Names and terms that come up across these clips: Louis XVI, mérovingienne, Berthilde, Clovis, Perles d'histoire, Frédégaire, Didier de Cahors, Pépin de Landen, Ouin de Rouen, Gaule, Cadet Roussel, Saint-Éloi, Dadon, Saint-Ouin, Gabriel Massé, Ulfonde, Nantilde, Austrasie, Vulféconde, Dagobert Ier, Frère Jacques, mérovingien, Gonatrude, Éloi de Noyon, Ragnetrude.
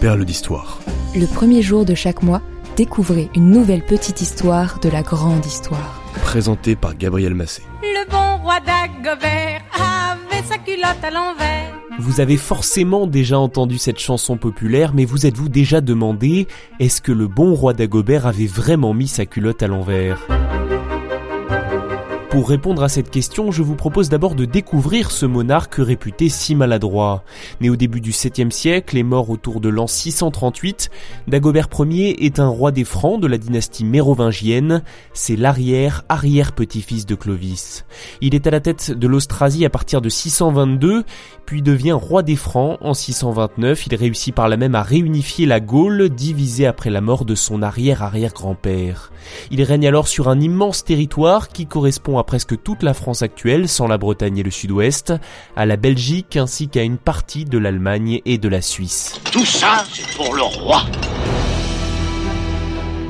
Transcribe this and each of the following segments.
Perles d'histoire. Le premier jour de chaque mois, découvrez une nouvelle petite histoire de la grande histoire. Présenté par Gabriel Massé. Le bon roi Dagobert avait sa culotte à l'envers. Vous avez forcément déjà entendu cette chanson populaire, mais vous êtes-vous déjà demandé « Est-ce que le bon roi Dagobert avait vraiment mis sa culotte à l'envers ?» Pour répondre à cette question, je vous propose d'abord de découvrir ce monarque réputé si maladroit. Né au début du 7e siècle et mort autour de l'an 638, Dagobert Ier est un roi des Francs de la dynastie mérovingienne. C'est l'arrière-arrière-petit-fils de Clovis. Il est à la tête de l'Austrasie à partir de 622, puis devient roi des Francs en 629. Il réussit par là même à réunifier la Gaule, divisée après la mort de son arrière-arrière-grand-père. Il règne alors sur un immense territoire qui correspond à presque toute la France actuelle, sans la Bretagne et le Sud-Ouest, à la Belgique ainsi qu'à une partie de l'Allemagne et de la Suisse. Tout ça, c'est pour le roi.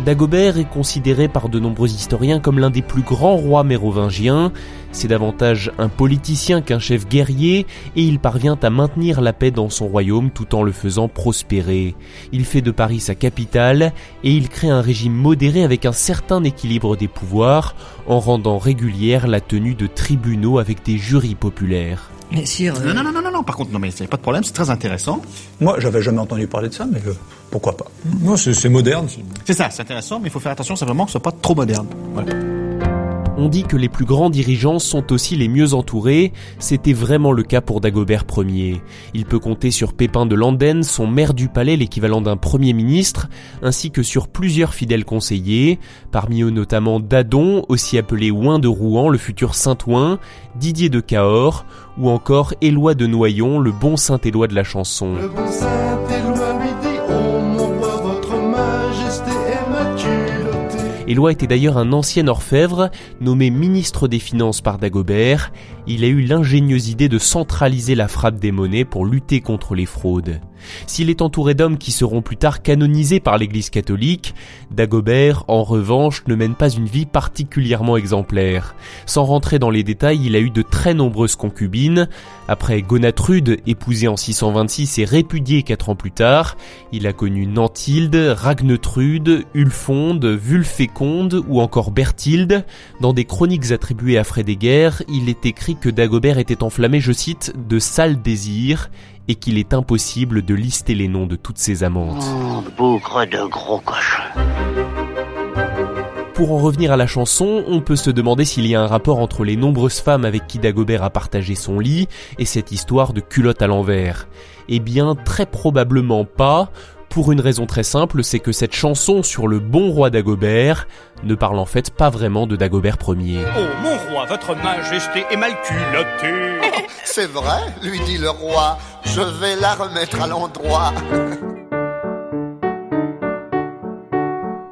Dagobert est considéré par de nombreux historiens comme l'un des plus grands rois mérovingiens. C'est davantage un politicien qu'un chef guerrier et il parvient à maintenir la paix dans son royaume tout en le faisant prospérer. Il fait de Paris sa capitale et il crée un régime modéré avec un certain équilibre des pouvoirs en rendant régulière la tenue de tribunaux avec des jurys populaires. Mais sire, Non, par contre, non, mais c'est pas de problème, c'est très intéressant. Moi, j'avais jamais entendu parler de ça, mais pourquoi pas. Non, c'est moderne. C'est ça, c'est intéressant, mais il faut faire attention simplement que ce soit pas trop moderne. Voilà. On dit que les plus grands dirigeants sont aussi les mieux entourés, c'était vraiment le cas pour Dagobert Ier. Il peut compter sur Pépin de Landen, son maire du palais, l'équivalent d'un premier ministre, ainsi que sur plusieurs fidèles conseillers, parmi eux notamment Dadon, aussi appelé Ouin de Rouen, le futur Saint-Ouin, Didier de Cahors, ou encore Éloi de Noyon, le bon Saint-Éloi de la chanson. Le bon Saint-Éloi lui dit « Oh mon roi, votre majesté est ma culottée ». Éloi était d'ailleurs un ancien orfèvre, nommé ministre des Finances par Dagobert. Il a eu l'ingénieuse idée de centraliser la frappe des monnaies pour lutter contre les fraudes. S'il est entouré d'hommes qui seront plus tard canonisés par l'Église catholique, Dagobert, en revanche, ne mène pas une vie particulièrement exemplaire. Sans rentrer dans les détails, il a eu de très nombreuses concubines. Après Gonatrude, épousée en 626 et répudiée 4 ans plus tard, il a connu Nantilde, Ragnetrude, Ulfonde, Vulféconde ou encore Berthilde. Dans des chroniques attribuées à Frédégaire, il est écrit que Dagobert était enflammé, je cite, « de sales désirs » et qu'il est impossible de lister les noms de toutes ses amantes. Bougre de gros cochons. Pour en revenir à la chanson, on peut se demander s'il y a un rapport entre les nombreuses femmes avec qui Dagobert a partagé son lit et cette histoire de culotte à l'envers. Eh bien, très probablement pas, pour une raison très simple, c'est que cette chanson sur le bon roi Dagobert ne parle en fait pas vraiment de Dagobert Ier. « Oh mon roi, votre majesté est mal culottée !»« C'est vrai, lui dit le roi, je vais la remettre à l'endroit. »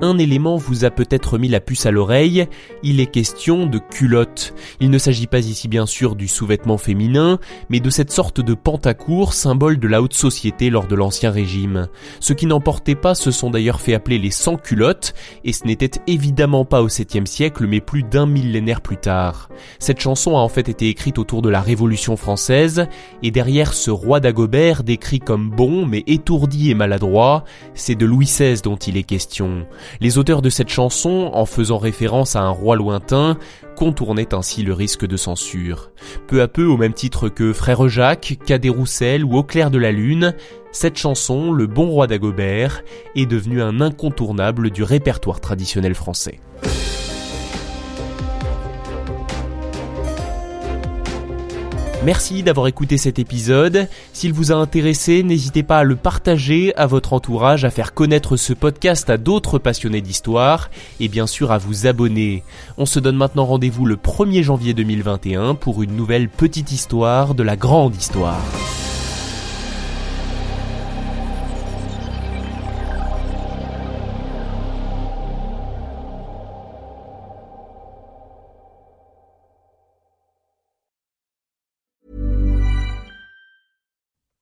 Un élément vous a peut-être mis la puce à l'oreille, il est question de culotte. Il ne s'agit pas ici bien sûr du sous-vêtement féminin, mais de cette sorte de pantacourt, symbole de la haute société lors de l'Ancien Régime. Ceux qui n'en portaient pas se sont d'ailleurs fait appeler les sans-culottes, et ce n'était évidemment pas au 7e siècle, mais plus d'un millénaire plus tard. Cette chanson a en fait été écrite autour de la Révolution française, et derrière ce roi Dagobert, décrit comme bon, mais étourdi et maladroit, c'est de Louis XVI dont il est question. Les auteurs de cette chanson, en faisant référence à un roi lointain, contournaient ainsi le risque de censure. Peu à peu, au même titre que Frère Jacques, Cadet Roussel ou Au clair de la lune, cette chanson, Le bon roi Dagobert, est devenue un incontournable du répertoire traditionnel français. Merci d'avoir écouté cet épisode. S'il vous a intéressé, n'hésitez pas à le partager à votre entourage, à faire connaître ce podcast à d'autres passionnés d'histoire et bien sûr à vous abonner. On se donne maintenant rendez-vous le 1er janvier 2021 pour une nouvelle petite histoire de la grande histoire.